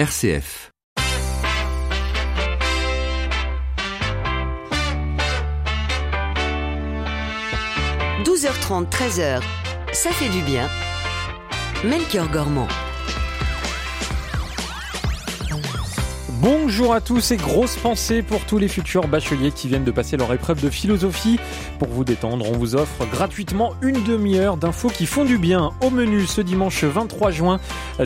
RCF. « 12h30, 13h, ça fait du bien. » Melchior Gormand. Bonjour à tous et grosses pensées pour tous les futurs bacheliers qui viennent de passer leur épreuve de philosophie. Pour vous détendre, on vous offre gratuitement une demi-heure d'infos qui font du bien. Au menu, ce dimanche 23 juin,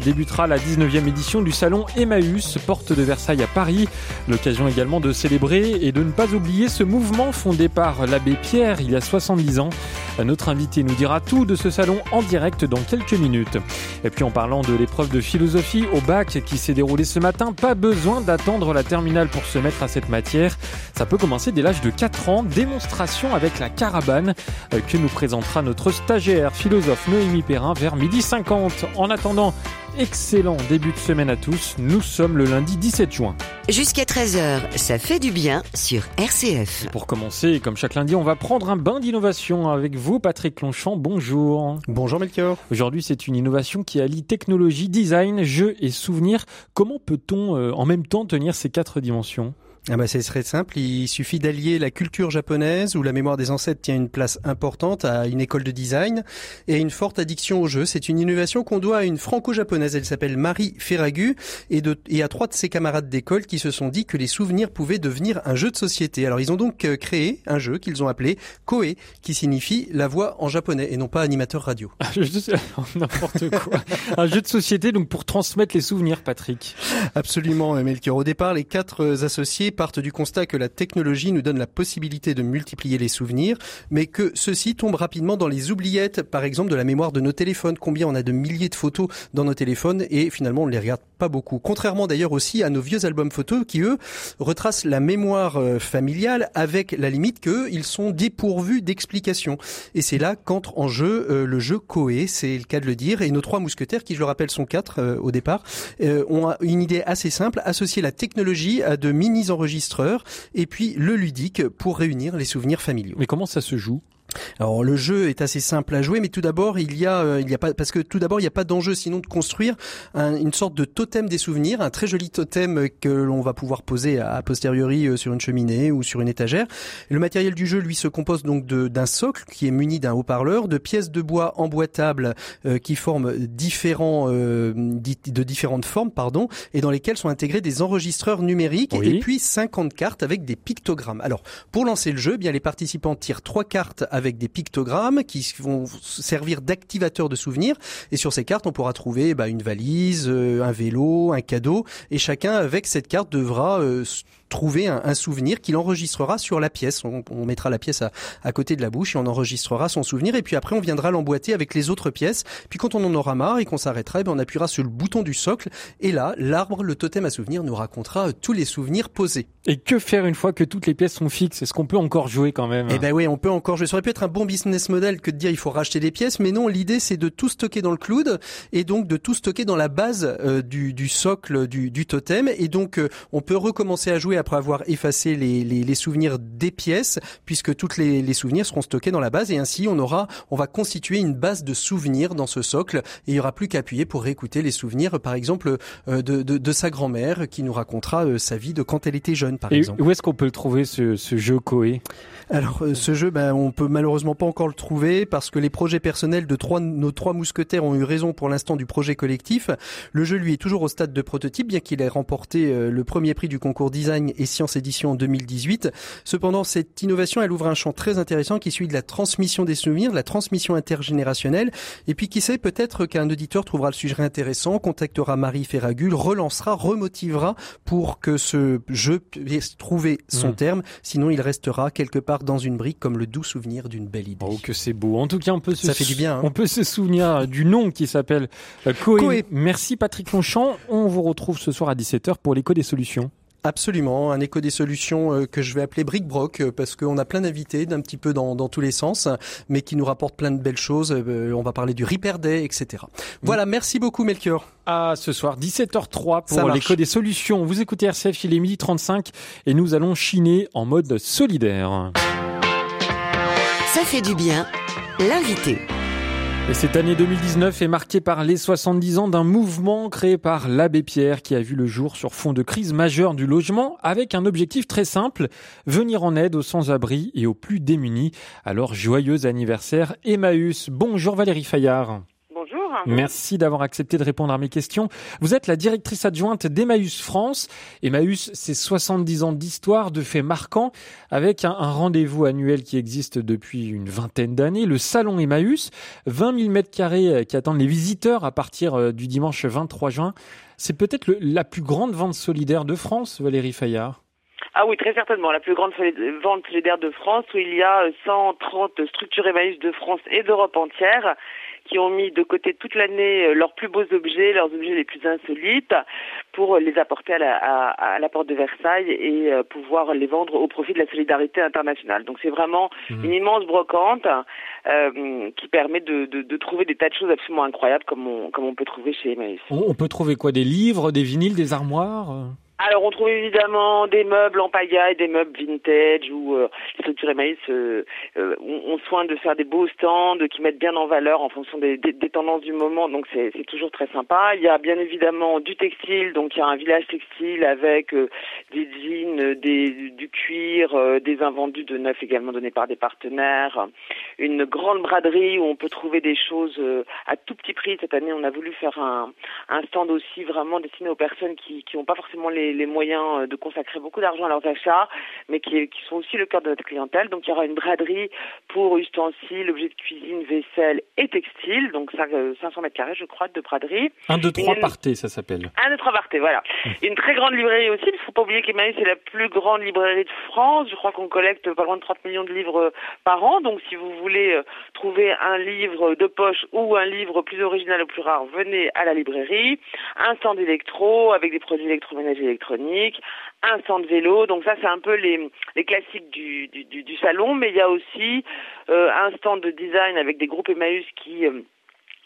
débutera la 19e édition du Salon Emmaüs, Porte de Versailles à Paris. L'occasion également de célébrer et de ne pas oublier ce mouvement fondé par l'abbé Pierre il y a 70 ans. Notre invité nous dira tout de ce salon en direct dans quelques minutes. Et puis en parlant de l'épreuve de philosophie au bac qui s'est déroulée ce matin, pas besoin d'attendre la terminale pour se mettre à cette matière. Ça peut commencer dès l'âge de 4 ans. Démonstration avec la carabane que nous présentera notre stagiaire philosophe Noémie Perrin vers 12h50. En attendant, excellent début de semaine à tous. Nous sommes le lundi 17 juin. Jusqu'à 13h, ça fait du bien sur RCF. Et pour commencer, comme chaque lundi, on va prendre un bain d'innovation avec vous, Patrick Longchamp. Bonjour. Bonjour Melchior. Aujourd'hui, c'est une innovation qui allie technologie, design, jeu et souvenirs. Comment peut-on en même temps tenir ces quatre dimensions ? Ah bah, c'est très simple. Il suffit d'allier la culture japonaise où la mémoire des ancêtres tient une place importante à une école de design et à une forte addiction au jeu. C'est une innovation qu'on doit à une franco-japonaise. Elle s'appelle Marie Ferragu et à 3 de ses camarades d'école qui se sont dit que les souvenirs pouvaient devenir un jeu de société. Alors ils ont donc créé un jeu qu'ils ont appelé Koe, qui signifie la voix en japonais et non pas animateur radio. N'importe quoi. Un jeu de société donc pour transmettre les souvenirs, Patrick. Absolument, Melchior. Au départ, les 4 associés partent du constat que la technologie nous donne la possibilité de multiplier les souvenirs, mais que ceux-ci tombent rapidement dans les oubliettes, par exemple de la mémoire de nos téléphones. Combien on a de milliers de photos dans nos téléphones et finalement on ne les regarde pas beaucoup. Contrairement d'ailleurs aussi à nos vieux albums photos qui, eux, retracent la mémoire familiale avec la limite qu'eux, ils sont dépourvus d'explications. Et c'est là qu'entre en jeu le jeu Koe, c'est le cas de le dire, et nos 3 mousquetaires, qui je le rappelle sont 4 au départ, ont une idée assez simple, associer la technologie à de mini enregistreur et puis le ludique pour réunir les souvenirs familiaux. Mais comment ça se joue ? Alors le jeu est assez simple à jouer, mais tout d'abord il n'y a pas d'enjeu sinon de construire une sorte de totem des souvenirs, un très joli totem que l'on va pouvoir poser a posteriori sur une cheminée ou sur une étagère. Le matériel du jeu lui se compose donc d'un socle qui est muni d'un haut-parleur, de pièces de bois emboîtables qui forment différentes formes, et dans lesquelles sont intégrés des enregistreurs numériques, oui. Et puis 50 cartes avec des pictogrammes. Alors pour lancer le jeu, bien les participants tirent 3 cartes avec des pictogrammes qui vont servir d'activateurs de souvenirs. Et sur ces cartes, on pourra trouver une valise, un vélo, un cadeau. Et chacun, avec cette carte, devra trouver un souvenir qu'il enregistrera sur la pièce. On mettra la pièce à côté de la bouche et on enregistrera son souvenir. Et puis après, on viendra l'emboîter avec les autres pièces. Puis quand on en aura marre et qu'on s'arrêtera, on appuiera sur le bouton du socle. Et là, le totem à souvenirs, nous racontera tous les souvenirs posés. Et que faire une fois que toutes les pièces sont fixes ? Est-ce qu'on peut encore jouer quand même ? Eh ben oui, on peut encore jouer. Ça aurait pu être un bon business model que de dire il faut racheter des pièces, mais non, l'idée c'est de tout stocker dans le cloud et donc de tout stocker dans la base du socle du totem. Et donc on peut recommencer à jouer après avoir effacé les souvenirs des pièces, puisque toutes les souvenirs seront stockés dans la base, et ainsi on va constituer une base de souvenirs dans ce socle, et il n'y aura plus qu'à appuyer pour réécouter les souvenirs, par exemple de sa grand-mère qui nous racontera sa vie de quand elle était jeune. Par exemple. Où est-ce qu'on peut le trouver ce jeu Koe ? Alors ce jeu, on peut malheureusement pas encore le trouver parce que les projets personnels de nos 3 mousquetaires ont eu raison pour l'instant du projet collectif. Le jeu lui est toujours au stade de prototype, bien qu'il ait remporté le premier prix du concours Design et Sciences Édition en 2018. Cependant, cette innovation, elle ouvre un champ très intéressant qui suit de la transmission des souvenirs, de la transmission intergénérationnelle, et puis qui sait, peut-être qu'un auditeur trouvera le sujet intéressant, contactera Marie Ferragu, remotivera pour que ce jeu trouver son terme, sinon il restera quelque part dans une brique comme le doux souvenir d'une belle idée. Oh que c'est beau. En tout cas, ça fait du bien, hein. On peut se souvenir du nom qui s'appelle Koe. Merci Patrick Longchamp. On vous retrouve ce soir à 17h pour l'écho des solutions. Absolument, un écho des solutions que je vais appeler bric-broc parce qu'on a plein d'invités d'un petit peu dans tous les sens, mais qui nous rapportent plein de belles choses. On va parler du Repair Day, etc. Voilà, merci beaucoup Melchior. À ce soir, 17h03 pour l'écho des solutions. Vous écoutez RCF, il est 12h35 et nous allons chiner en mode solidaire. Ça fait du bien, l'invité. Et cette année 2019 est marquée par les 70 ans d'un mouvement créé par l'Abbé Pierre qui a vu le jour sur fond de crise majeure du logement avec un objectif très simple, venir en aide aux sans-abri et aux plus démunis. Alors joyeux anniversaire Emmaüs. Bonjour Valérie Fayard. Bonjour. Merci d'avoir accepté de répondre à mes questions. Vous êtes la directrice adjointe d'Emmaüs France. Emmaüs, c'est 70 ans d'histoire, de faits marquants, avec un rendez-vous annuel qui existe depuis une vingtaine d'années, le Salon Emmaüs, 20 000 m² qui attendent les visiteurs à partir du dimanche 23 juin. C'est peut-être la plus grande vente solidaire de France, Valérie Fayard. Ah oui, très certainement. La plus grande vente solidaire de France, où il y a 130 structures Emmaüs de France et d'Europe entière qui ont mis de côté toute l'année leurs plus beaux objets, leurs objets les plus insolites, pour les apporter à la Porte de Versailles et pouvoir les vendre au profit de la solidarité internationale. Donc c'est vraiment une immense brocante qui permet de trouver des tas de choses absolument incroyables comme on peut trouver chez Emmaüs. On peut trouver quoi ? Des livres, des vinyles, des armoires ? Alors on trouve évidemment des meubles en pagaille, des meubles vintage où les structures Emmaüs ont soin de faire des beaux stands qui mettent bien en valeur en fonction des tendances du moment, donc c'est toujours très sympa. Il y a bien évidemment du textile, donc il y a un village textile avec des jeans, du cuir, des invendus de neuf également donnés par des partenaires, une grande braderie où on peut trouver des choses à tout petit prix. Cette année on a voulu faire un stand aussi vraiment destiné aux personnes qui n'ont pas forcément les moyens de consacrer beaucoup d'argent à leurs achats, mais qui sont aussi le cœur de notre clientèle. Donc il y aura une braderie pour ustensiles, objets de cuisine, vaisselle et textile, donc 500 mètres carrés je crois de braderie. 1, 2, 3 Partez, ça s'appelle. 1, 2, 3 Partez, voilà. Une très grande librairie aussi, parce qu'il ne faut pas oublier qu'Emmaüs c'est la plus grande librairie de France. Je crois qu'on collecte pas loin de 30 millions de livres par an, donc si vous voulez trouver un livre de poche ou un livre plus original ou plus rare, venez à la librairie. Un stand électro avec des produits électroménagers électronique, un stand vélo, donc ça c'est un peu les classiques du salon, mais il y a aussi un stand de design avec des groupes Emmaüs qui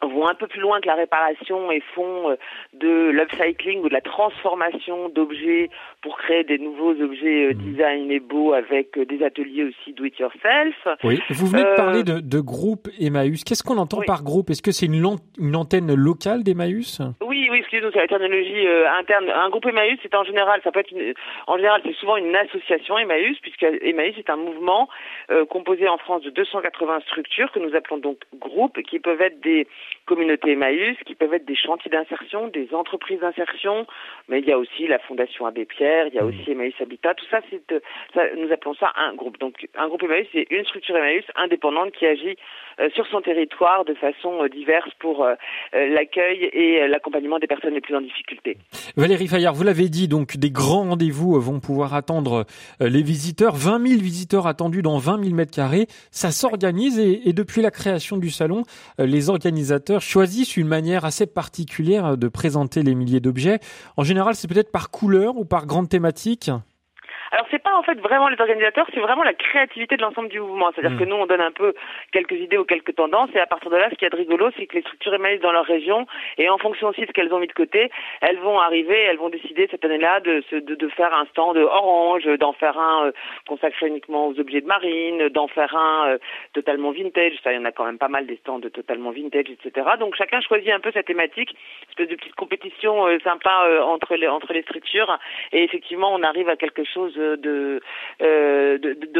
vont un peu plus loin que la réparation et font de l'upcycling ou de la transformation d'objets pour créer des nouveaux objets design et beaux avec des ateliers aussi do it yourself. Oui, vous venez de parler de groupe Emmaüs. Qu'est-ce qu'on entend par groupe ? Est-ce que c'est une antenne locale d'Emmaüs ? Oui, excusez-nous, c'est la terminologie interne. Un groupe Emmaüs, c'est en général, c'est souvent une association Emmaüs, puisque Emmaüs est un mouvement composé en France de 280 structures que nous appelons donc groupes, qui peuvent être des communautés Emmaüs, qui peuvent être des chantiers d'insertion, des entreprises d'insertion, mais il y a aussi la fondation Abbé Pierre, il y a aussi Emmaüs Habitat, tout ça, nous appelons ça un groupe. Donc un groupe Emmaüs, c'est une structure Emmaüs indépendante qui agit sur son territoire de façon diverse pour l'accueil et l'accompagnement des personnes les plus en difficulté. Valérie Fayard, vous l'avez dit, donc des grands rendez-vous vont pouvoir attendre les visiteurs, 20 000 visiteurs attendus dans 20 000 m², ça s'organise et depuis la création du salon, les organisateurs choisissent une manière assez particulière de présenter les milliers d'objets. En général, c'est peut-être par couleur ou par grande thématique ? Alors c'est pas en fait vraiment les organisateurs, c'est vraiment la créativité de l'ensemble du mouvement. C'est-à-dire que nous on donne un peu quelques idées ou quelques tendances et à partir de là, ce qu'il y a de rigolo, c'est que les structures Emmaüs dans leur région et en fonction aussi de ce qu'elles ont mis de côté, elles vont arriver, elles vont décider cette année-là de faire un stand orange, d'en faire un consacré uniquement aux objets de marine, d'en faire un totalement vintage. Ça, il y en a quand même pas mal des stands totalement vintage, etc. Donc chacun choisit un peu sa thématique, une espèce de petite compétition sympa entre les structures et effectivement on arrive à quelque chose de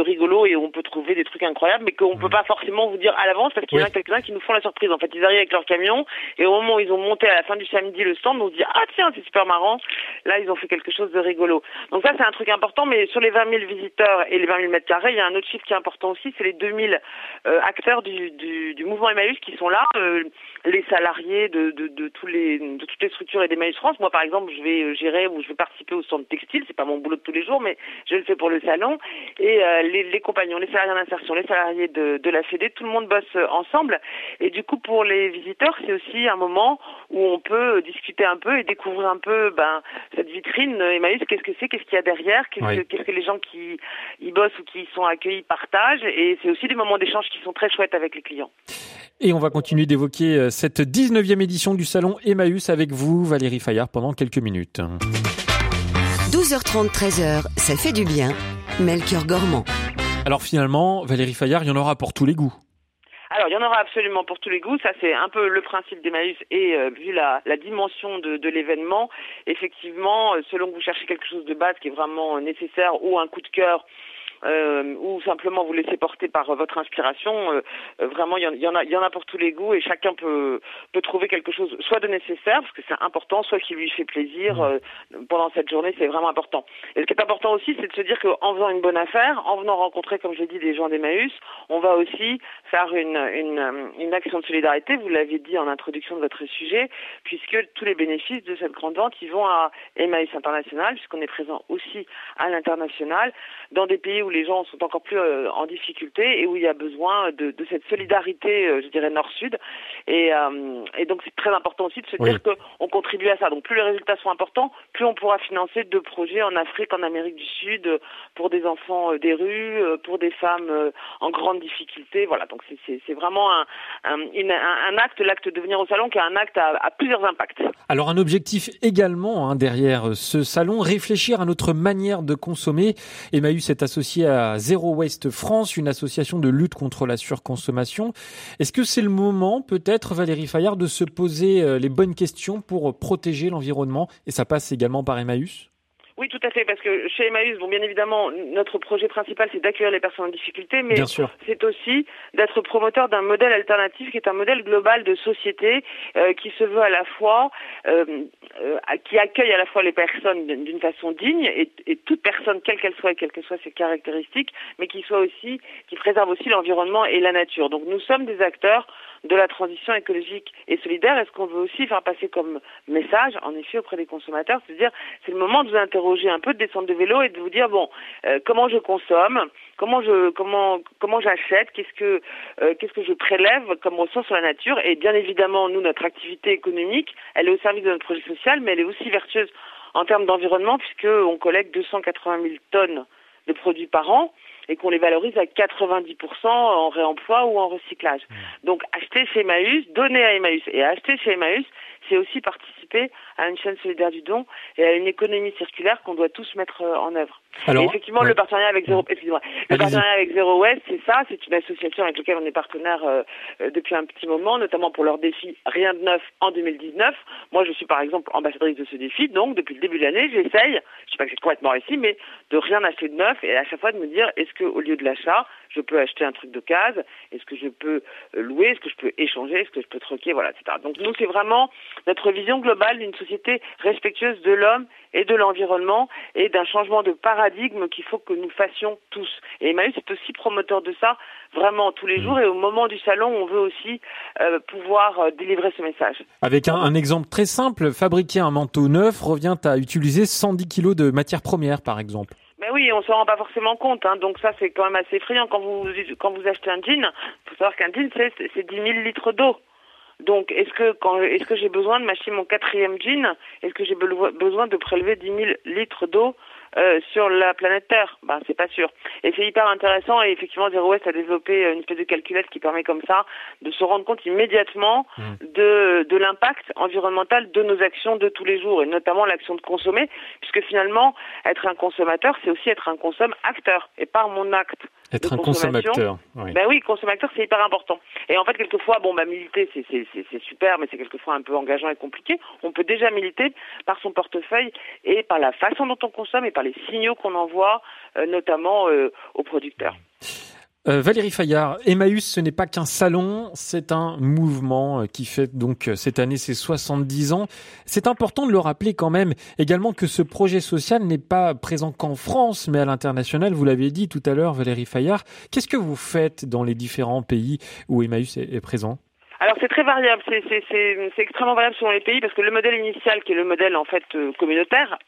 rigolo et on peut trouver des trucs incroyables mais qu'on peut pas forcément vous dire à l'avance parce qu'il y en a quelques-uns qui nous font la surprise. En fait, ils arrivent avec leur camion et au moment où ils ont monté à la fin du samedi le stand, on se dit « Ah tiens, c'est super marrant !» Là, ils ont fait quelque chose de rigolo. Donc ça, c'est un truc important, mais sur les 20 000 visiteurs et les 20 000 m², il y a un autre chiffre qui est important aussi, c'est les 2 000 acteurs du mouvement Emmaüs qui sont là, les salariés de toutes les structures et d'Emmaüs France. Moi, par exemple, je vais gérer ou je vais participer au stand textile, c'est pas mon boulot de tous les jours, mais je le fais pour le salon, et les compagnons, les salariés d'insertion, les salariés de la FED, tout le monde bosse ensemble, et du coup pour les visiteurs c'est aussi un moment où on peut discuter un peu et découvrir un peu cette vitrine Emmaüs, qu'est-ce que c'est, qu'est-ce qu'il y a derrière, qu'est-ce que les gens qui y bossent ou qui y sont accueillis partagent, et c'est aussi des moments d'échange qui sont très chouettes avec les clients. Et on va continuer d'évoquer cette 19e édition du salon Emmaüs avec vous Valérie Fayard pendant quelques minutes. 12h30, 13h, ça fait du bien. Melchior Gormand. Alors finalement, Valérie Fayard, il y en aura pour tous les goûts. Alors, il y en aura absolument pour tous les goûts. Ça, c'est un peu le principe d'Emmaüs. Et vu la dimension de l'événement, effectivement, selon que vous cherchez quelque chose de base qui est vraiment nécessaire ou un coup de cœur, ou simplement vous laisser porter par votre inspiration, vraiment il y en a pour tous les goûts et chacun peut trouver quelque chose, soit de nécessaire parce que c'est important, soit qui lui fait plaisir pendant cette journée, c'est vraiment important. Et ce qui est important aussi, c'est de se dire qu'en faisant une bonne affaire, en venant rencontrer, comme je l'ai dit, des gens d'Emmaüs, on va aussi faire une action de solidarité. Vous l'aviez dit en introduction de votre sujet, puisque tous les bénéfices de cette grande vente, ils vont à Emmaüs International, puisqu'on est présent aussi à l'international, dans des pays où les gens sont encore plus en difficulté et où il y a besoin de cette solidarité, je dirais, nord-sud. Et donc, c'est très important aussi de se dire qu'on contribue à ça. Donc, plus les résultats sont importants, plus on pourra financer de projets en Afrique, en Amérique du Sud, pour des enfants des rues, pour des femmes en grande difficulté. Voilà, donc c'est vraiment un acte, l'acte de venir au salon, qui est un acte à plusieurs impacts. Alors, un objectif également derrière ce salon, réfléchir à notre manière de consommer. Emmaüs est associé à Zero Waste France, une association de lutte contre la surconsommation. Est-ce que c'est le moment, peut-être, Valérie Fayard, de se poser les bonnes questions pour protéger l'environnement ? Et ça passe également par Emmaüs ? Oui, tout à fait, parce que chez Emmaüs, bon, bien évidemment, notre projet principal, c'est d'accueillir les personnes en difficulté, mais c'est aussi d'être promoteur d'un modèle alternatif qui est un modèle global de société qui se veut à la fois, qui accueille à la fois les personnes d'une façon digne et toute personne, quelle qu'elle soit et quelles que soient ses caractéristiques, mais qui préserve aussi l'environnement et la nature. Donc nous sommes des acteurs de la transition écologique et solidaire. Est-ce qu'on veut aussi faire passer comme message, en effet, auprès des consommateurs, c'est-à-dire, c'est le moment de vous interroger un peu, de descendre de vélo et de vous dire, bon, comment je consomme, comment j'achète, qu'est-ce que je prélève comme ressources sur la nature. Et bien évidemment, nous, notre activité économique, elle est au service de notre projet social, mais elle est aussi vertueuse en termes d'environnement, puisqu'on collecte 280 000 tonnes de produits par an, et qu'on les valorise à 90% en réemploi ou en recyclage. Donc acheter chez Emmaüs, donner à Emmaüs et acheter chez Emmaüs, c'est aussi participer à une chaîne solidaire du don et à une économie circulaire qu'on doit tous mettre en œuvre. Alors, effectivement, le partenariat avec Zero Waste, c'est ça, c'est une association avec laquelle on est partenaire depuis un petit moment, notamment pour leur défi Rien de neuf en 2019. Moi, je suis par exemple ambassadrice de ce défi, donc depuis le début de l'année, j'essaye, je ne sais pas que c'est complètement réussi, mais de rien acheter de neuf et à chaque fois de me dire, est-ce qu'au lieu de l'achat, je peux acheter un truc d'occasion, est-ce que je peux louer, est-ce que je peux échanger, est-ce que je peux troquer, voilà, etc. Donc nous, c'est vraiment notre vision globale d'une société respectueuse de l'homme et de l'environnement et d'un changement de paradigme qu'il faut que nous fassions tous. Et Emmaüs est aussi promoteur de ça, vraiment tous les jours, et au moment du salon, on veut aussi pouvoir délivrer ce message. Avec un exemple très simple, fabriquer un manteau neuf revient à utiliser 110 kilos de matières premières, par exemple. Ben oui, on s'en rend pas forcément compte, hein. Donc ça, c'est quand même assez effrayant. Quand vous achetez un jean, faut savoir qu'un jean, c'est 10 000 litres d'eau. Donc, est-ce que j'ai besoin de m'acheter mon quatrième jean? Est-ce que j'ai besoin de prélever 10 000 litres d'eau sur la planète Terre? Ben, c'est pas sûr. Et c'est hyper intéressant, et effectivement, Zero Waste a développé une espèce de calculette qui permet comme ça de se rendre compte immédiatement de l'impact environnemental de nos actions de tous les jours, et notamment l'action de consommer, puisque finalement, être un consommateur, c'est aussi être un consomme-acteur, et par mon acte. Être un consommateur, oui. Ben oui, consommateur, c'est hyper important. Et en fait, quelquefois, bon, bah, militer, c'est super, mais c'est quelquefois un peu engageant et compliqué. On peut déjà militer par son portefeuille et par la façon dont on consomme et par les signaux qu'on envoie, notamment aux producteurs. Valérie Fayard, Emmaüs, ce n'est pas qu'un salon, c'est un mouvement qui fête donc cette année ses 70 ans. C'est important de le rappeler quand même également que ce projet social n'est pas présent qu'en France, mais à l'international. Vous l'avez dit tout à l'heure, Valérie Fayard. Qu'est-ce que vous faites dans les différents pays où Emmaüs est présent ? Alors c'est très variable, c'est extrêmement variable selon les pays, parce que le modèle initial, qui est le modèle en fait communautaire,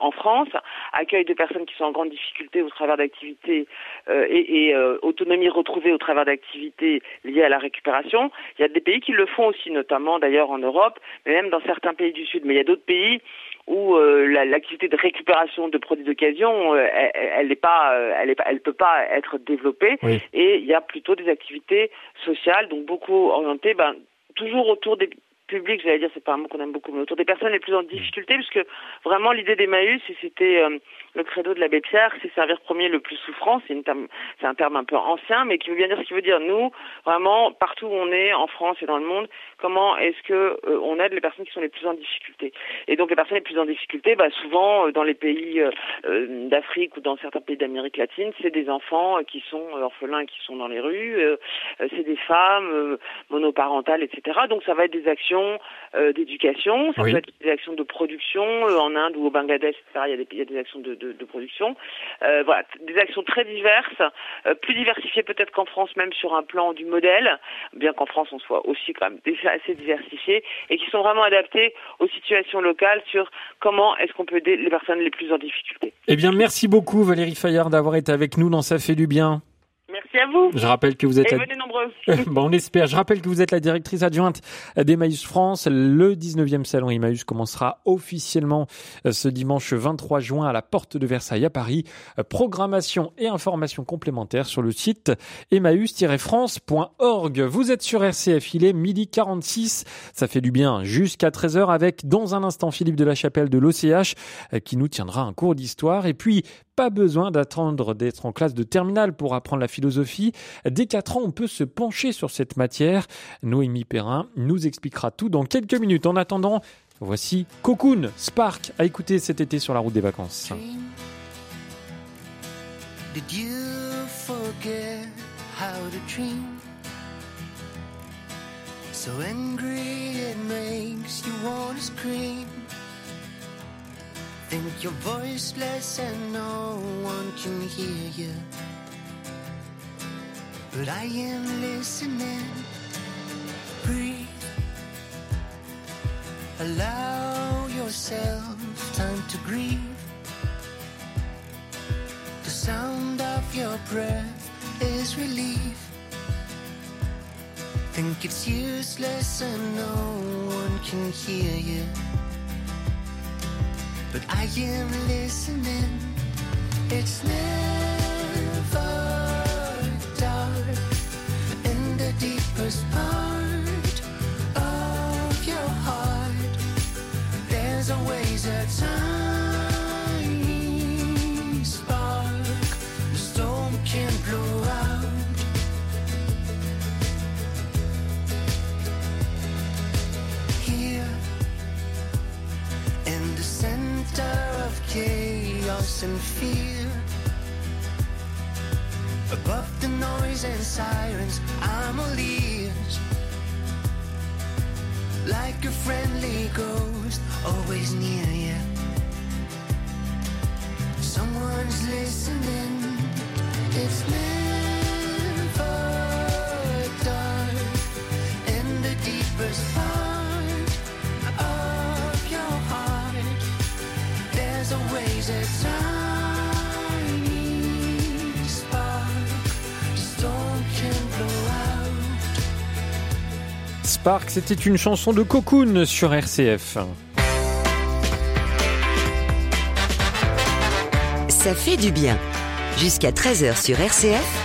en France, accueille des personnes qui sont en grande difficulté au travers d'activités et autonomie retrouvée au travers d'activités liées à la récupération. Il y a des pays qui le font aussi, notamment d'ailleurs en Europe, mais même dans certains pays du Sud. Mais il y a d'autres pays où l'activité de récupération de produits d'occasion, elle peut pas être développée. Oui. Et il y a plutôt des activités sociales, donc beaucoup orientées, ben toujours autour des public, j'allais dire, c'est pas un mot qu'on aime beaucoup, mais autour des personnes les plus en difficulté, puisque vraiment l'idée d'Emmaüs, c'était le credo de l'abbé Pierre, c'est servir premier le plus souffrant, c'est un terme un peu ancien, mais qui veut bien dire ce qu'il veut dire. Nous, vraiment, partout où on est, en France et dans le monde, comment est-ce que on aide les personnes qui sont les plus en difficulté? Et donc les personnes les plus en difficulté, souvent dans les pays d'Afrique ou dans certains pays d'Amérique latine, c'est des enfants qui sont orphelins, qui sont dans les rues, c'est des femmes monoparentales, etc. Donc ça va être des actions d'éducation, ça peut être des actions de production en Inde ou au Bangladesh, etc. Il y a des actions de production, voilà, des actions très diverses, plus diversifiées peut-être qu'en France, même sur un plan du modèle, bien qu'en France on soit aussi quand même déjà assez diversifiés, et qui sont vraiment adaptées aux situations locales sur comment est-ce qu'on peut aider les personnes les plus en difficulté. Eh bien, merci beaucoup Valérie Fayard d'avoir été avec nous dans Ça fait du bien. Merci à vous. Je rappelle que vous êtes venez nombreux. Bon, on espère. Je rappelle que vous êtes la directrice adjointe d'Emmaüs France. Le 19e salon Emmaüs commencera officiellement ce dimanche 23 juin à la Porte de Versailles à Paris. Programmation et informations complémentaires sur le site emmaüs-france.org. Vous êtes sur RCF, il est 12h46. Ça fait du bien jusqu'à 13h avec dans un instant Philippe de Lachapelle de l'OCH qui nous tiendra un cours d'histoire. Et puis, pas besoin d'attendre d'être en classe de terminale pour apprendre la philosophie. Dès 4 ans, on peut se pencher sur cette matière. Noémie Perrin nous expliquera tout dans quelques minutes. En attendant, voici Cocoon, Spark, à écouter cet été sur la route des vacances. Did you forget how to dream? So angry it makes you want to scream. Think you're voiceless and no one can hear you, but I am listening. Breathe, allow yourself time to grieve. The sound of your breath is relief. Think it's useless and no one can hear you, but I am listening. It's never dark in the deepest part of your heart. There's always a tiny spark the storm can blow out. Here in the center of chaos and fear, above the noise and sirens, I'm all ears. Like a friendly ghost, always near you, someone's listening. It's never dark in the deepest part of your heart. There's always a time. Spark, c'était une chanson de Cocoon sur RCF. Ça fait du bien. Jusqu'à 13h sur RCF.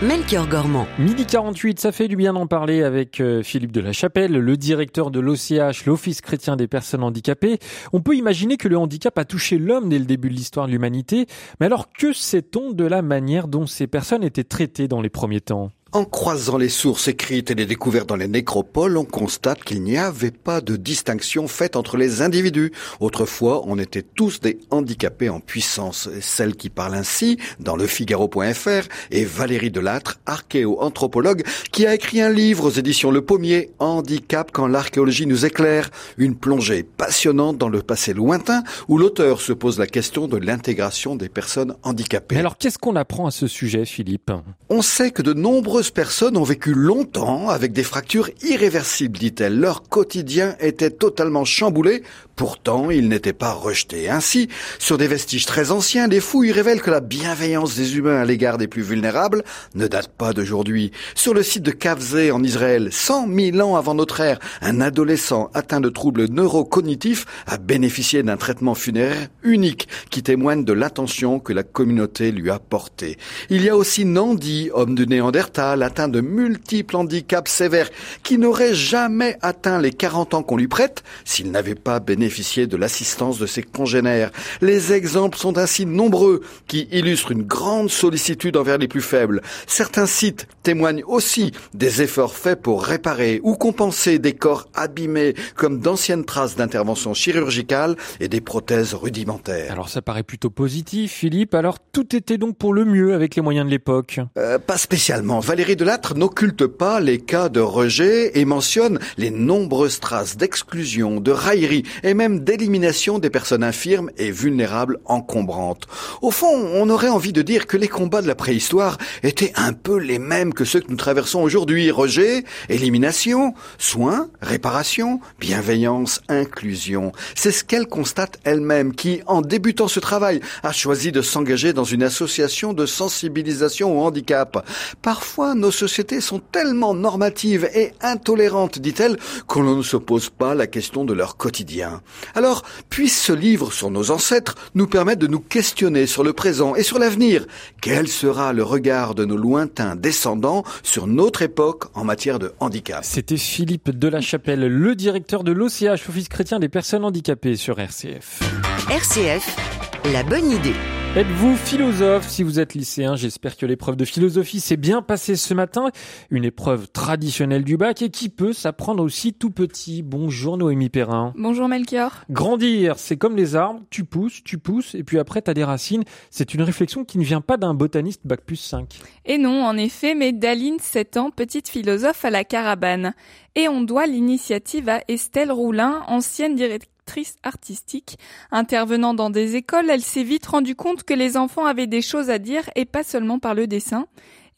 Melchior Gormand. 12h48, ça fait du bien d'en parler avec Philippe de Lachapelle, le directeur de l'OCH, l'Office chrétien des personnes handicapées. On peut imaginer que le handicap a touché l'homme dès le début de l'histoire de l'humanité. Mais alors, que sait-on de la manière dont ces personnes étaient traitées dans les premiers temps ? En croisant les sources écrites et les découvertes dans les nécropoles, on constate qu'il n'y avait pas de distinction faite entre les individus. Autrefois, on était tous des handicapés en puissance. Celle qui parle ainsi, dans le Figaro.fr, est Valérie Delattre, archéo-anthropologue, qui a écrit un livre aux éditions Le Pommier, « Handicap quand l'archéologie nous éclaire », une plongée passionnante dans le passé lointain, où l'auteur se pose la question de l'intégration des personnes handicapées. Mais alors, qu'est-ce qu'on apprend à ce sujet, Philippe ? On sait que de nombreux personnes ont vécu longtemps avec des fractures irréversibles, dit-elle. Leur quotidien était totalement chamboulé. Pourtant, ils n'étaient pas rejetés. Ainsi, sur des vestiges très anciens, les fouilles révèlent que la bienveillance des humains à l'égard des plus vulnérables ne date pas d'aujourd'hui. Sur le site de Kavzé, en Israël, 100 000 ans avant notre ère, un adolescent atteint de troubles neurocognitifs a bénéficié d'un traitement funéraire unique qui témoigne de l'attention que la communauté lui a portée. Il y a aussi Nandi, homme du Néandertal, mentale, atteint de multiples handicaps sévères, qui n'aurait jamais atteint les 40 ans qu'on lui prête s'il n'avait pas bénéficié de l'assistance de ses congénères. Les exemples sont ainsi nombreux qui illustrent une grande sollicitude envers les plus faibles. Certains sites témoignent aussi des efforts faits pour réparer ou compenser des corps abîmés, comme d'anciennes traces d'interventions chirurgicales et des prothèses rudimentaires. Alors ça paraît plutôt positif, Philippe. Alors tout était donc pour le mieux avec les moyens de l'époque? Pas spécialement. Valérie Delattre n'occulte pas les cas de rejet et mentionne les nombreuses traces d'exclusion, de raillerie et même d'élimination des personnes infirmes et vulnérables encombrantes. Au fond, on aurait envie de dire que les combats de la préhistoire étaient un peu les mêmes que ceux que nous traversons aujourd'hui. Rejet, élimination, soins, réparation, bienveillance, inclusion. C'est ce qu'elle constate elle-même qui, en débutant ce travail, a choisi de s'engager dans une association de sensibilisation au handicap. Parfois, nos sociétés sont tellement normatives et intolérantes, dit-elle, que l'on ne se pose pas la question de leur quotidien. Alors, puisse ce livre sur nos ancêtres nous permettre de nous questionner sur le présent et sur l'avenir. Quel sera le regard de nos lointains descendants sur notre époque en matière de handicap? C'était Philippe de Lachapelle, le directeur de l'OCH, Office chrétien des personnes handicapées, sur RCF. RCF, la bonne idée. Êtes-vous philosophe? Si vous êtes lycéen, j'espère que l'épreuve de philosophie s'est bien passée ce matin. Une épreuve traditionnelle du bac et qui peut s'apprendre aussi tout petit. Bonjour Noémie Perrin. Bonjour Melchior. Grandir, c'est comme les arbres, tu pousses et puis après t'as des racines. C'est une réflexion qui ne vient pas d'un botaniste bac plus 5. Et non, en effet, mais d'Aline, 7 ans, petite philosophe à la Carabane. Et on doit l'initiative à Estelle Roulin, ancienne directrice artistique. Intervenant dans des écoles, elle s'est vite rendue compte que les enfants avaient des choses à dire et pas seulement par le dessin.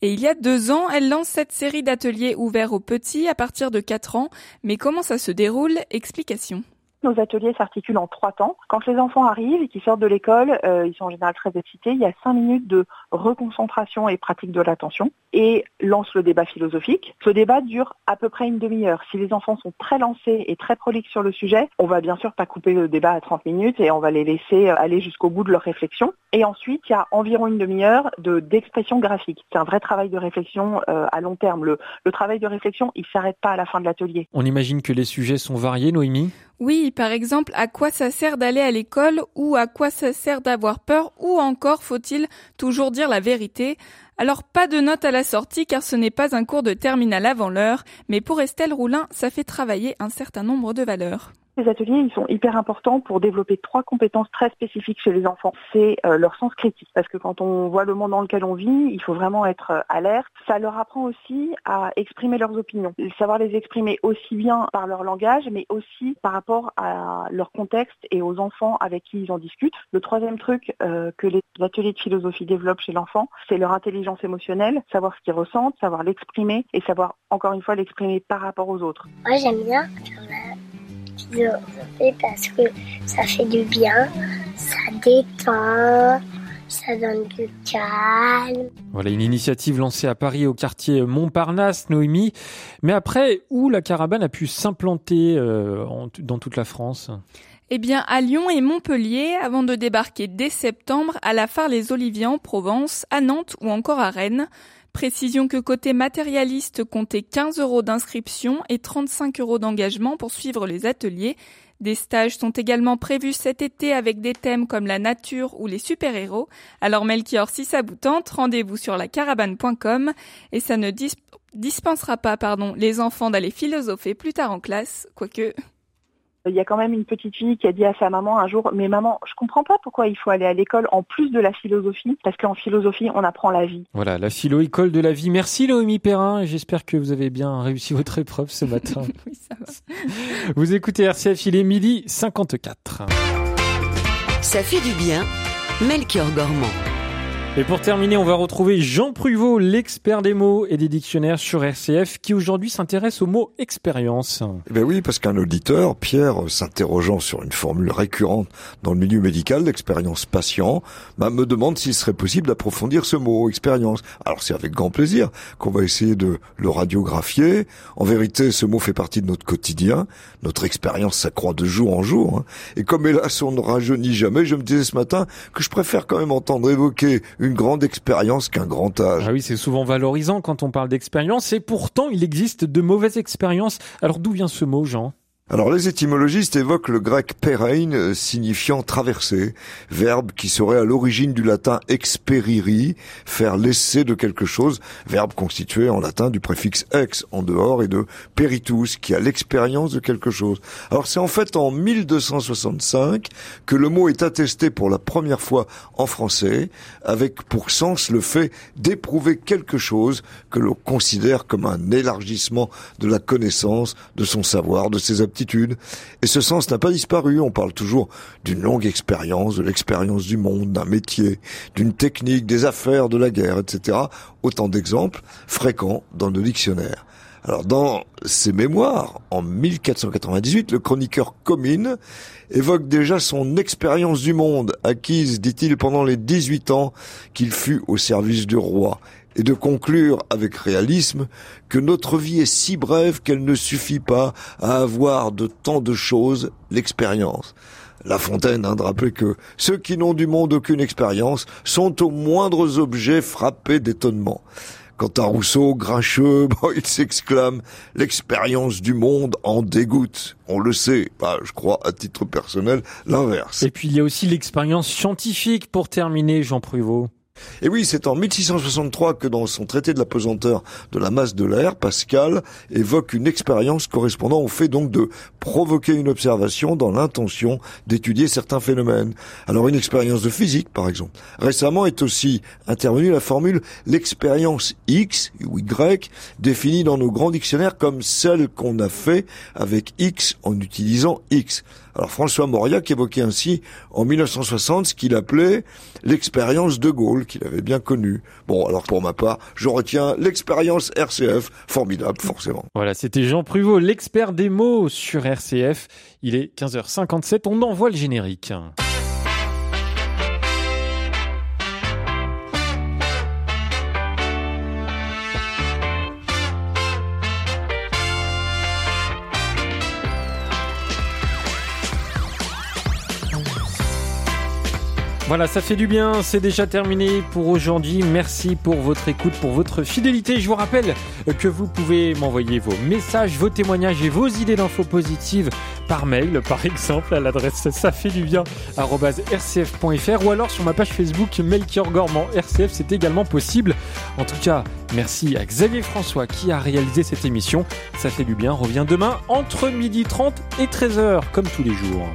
Et il y a 2 ans, elle lance cette série d'ateliers ouverts aux petits à partir de 4 ans. Mais comment ça se déroule? Explication. Nos ateliers s'articulent en 3 temps. Quand les enfants arrivent et qu'ils sortent de l'école, ils sont en général très excités. Il y a 5 minutes de reconcentration et pratique de l'attention et lance le débat philosophique. Ce débat dure à peu près une demi-heure. Si les enfants sont très lancés et très prolixes sur le sujet, on va bien sûr pas couper le débat à 30 minutes et on va les laisser aller jusqu'au bout de leur réflexion. Et ensuite, il y a environ une demi-heure d'expression graphique. C'est un vrai travail de réflexion à long terme. Le travail de réflexion, il s'arrête pas à la fin de l'atelier. On imagine que les sujets sont variés, Noémie? Oui, par exemple, à quoi ça sert d'aller à l'école ou à quoi ça sert d'avoir peur ou encore faut-il toujours dire la vérité? Alors pas de notes à la sortie car ce n'est pas un cours de terminale avant l'heure, mais pour Estelle Roulin, ça fait travailler un certain nombre de valeurs. Les ateliers, ils sont hyper importants pour développer 3 compétences très spécifiques chez les enfants. C'est leur sens critique, parce que quand on voit le monde dans lequel on vit, il faut vraiment être alerte. Ça leur apprend aussi à exprimer leurs opinions, savoir les exprimer aussi bien par leur langage, mais aussi par rapport à leur contexte et aux enfants avec qui ils en discutent. Le 3e truc que les ateliers de philosophie développent chez l'enfant, c'est leur intelligence émotionnelle, savoir ce qu'ils ressentent, savoir l'exprimer et savoir, encore une fois, l'exprimer par rapport aux autres. Moi, j'aime bien parce que ça fait du bien, ça détend, ça donne du calme. Voilà une initiative lancée à Paris au quartier Montparnasse, Noémie. Mais après, où la Carabane a pu s'implanter dans toute la France? Eh bien, à Lyon et Montpellier, avant de débarquer dès septembre à La Fare-les-Oliviers en Provence, à Nantes ou encore à Rennes. Précision que côté matérialiste, comptez 15 € d'inscription et 35 € d'engagement pour suivre les ateliers. Des stages sont également prévus cet été avec des thèmes comme la nature ou les super-héros. Alors Melchior, si ça vous tente, rendez-vous sur lacarabane.com et ça ne dispensera pas les enfants d'aller philosopher plus tard en classe, quoique... Il y a quand même une petite fille qui a dit à sa maman un jour « Mais maman, je comprends pas pourquoi il faut aller à l'école en plus de la philosophie, parce qu'en philosophie, on apprend la vie. » Voilà, la philo-école de la vie. Merci Noémie Perrin, j'espère que vous avez bien réussi votre épreuve ce matin. Oui, ça va. Vous écoutez RCF, il est 12h54. Ça fait du bien, Melchior Gormand. Et pour terminer, on va retrouver Jean Pruveau, l'expert des mots et des dictionnaires sur RCF, qui aujourd'hui s'intéresse au mot « expérience ». Ben oui, parce qu'un auditeur, Pierre, s'interrogeant sur une formule récurrente dans le milieu médical, l'expérience patient, me demande s'il serait possible d'approfondir ce mot « expérience ». Alors c'est avec grand plaisir qu'on va essayer de le radiographier. En vérité, ce mot fait partie de notre quotidien. Notre expérience s'accroît de jour en jour. Et comme hélas, on ne rajeunit jamais, je me disais ce matin que je préfère quand même entendre évoquer une une grande expérience qu'un grand âge. Ah oui, c'est souvent valorisant quand on parle d'expérience, et pourtant il existe de mauvaises expériences. Alors d'où vient ce mot, Jean ? Alors les étymologistes évoquent le grec perein, signifiant traverser, verbe qui serait à l'origine du latin experiri, faire l'essai de quelque chose, verbe constitué en latin du préfixe ex, en dehors, et de peritus, qui a l'expérience de quelque chose. Alors c'est en fait en 1265 que le mot est attesté pour la première fois en français, avec pour sens le fait d'éprouver quelque chose que l'on considère comme un élargissement de la connaissance, de son savoir, de ses aptitudes. Et ce sens n'a pas disparu. On parle toujours d'une longue expérience, de l'expérience du monde, d'un métier, d'une technique, des affaires, de la guerre, etc. Autant d'exemples fréquents dans nos dictionnaires. Alors, dans ses mémoires, en 1498, le chroniqueur Comines évoque déjà son expérience du monde, acquise, dit-il, pendant les 18 ans qu'il fut au service du roi, et de conclure avec réalisme que notre vie est si brève qu'elle ne suffit pas à avoir de tant de choses l'expérience. La Fontaine, de rappeler que ceux qui n'ont du monde aucune expérience sont aux moindres objets frappés d'étonnement. Quant à Rousseau, grincheux, il s'exclame « L'expérience du monde en dégoûte ». On le sait, je crois à titre personnel l'inverse. Et puis il y a aussi l'expérience scientifique pour terminer, Jean Pruveau. Et oui, c'est en 1663 que dans son traité de la pesanteur de la masse de l'air, Pascal évoque une expérience correspondant au fait donc de provoquer une observation dans l'intention d'étudier certains phénomènes. Alors une expérience de physique, par exemple. Récemment est aussi intervenue la formule « l'expérience X » ou « Y » définie dans nos grands dictionnaires comme celle qu'on a fait avec X en utilisant X. Alors François Mauriac évoquait ainsi en 1960 ce qu'il appelait l'expérience de Gaulle, qu'il avait bien connue. Bon, alors pour ma part, je retiens l'expérience RCF, formidable forcément. Voilà, c'était Jean Pruveau, l'expert des mots sur RCF. Il est 15h57, on envoie le générique. Voilà, ça fait du bien, c'est déjà terminé pour aujourd'hui. Merci pour votre écoute, pour votre fidélité. Je vous rappelle que vous pouvez m'envoyer vos messages, vos témoignages et vos idées d'infos positives par mail, par exemple, à l'adresse safaitdubien@rcf.fr ou alors sur ma page Facebook Melchior Gormand RCF, c'est également possible. En tout cas, merci à Xavier François qui a réalisé cette émission. Ça fait du bien, revient demain entre 12h30 et 13h, comme tous les jours.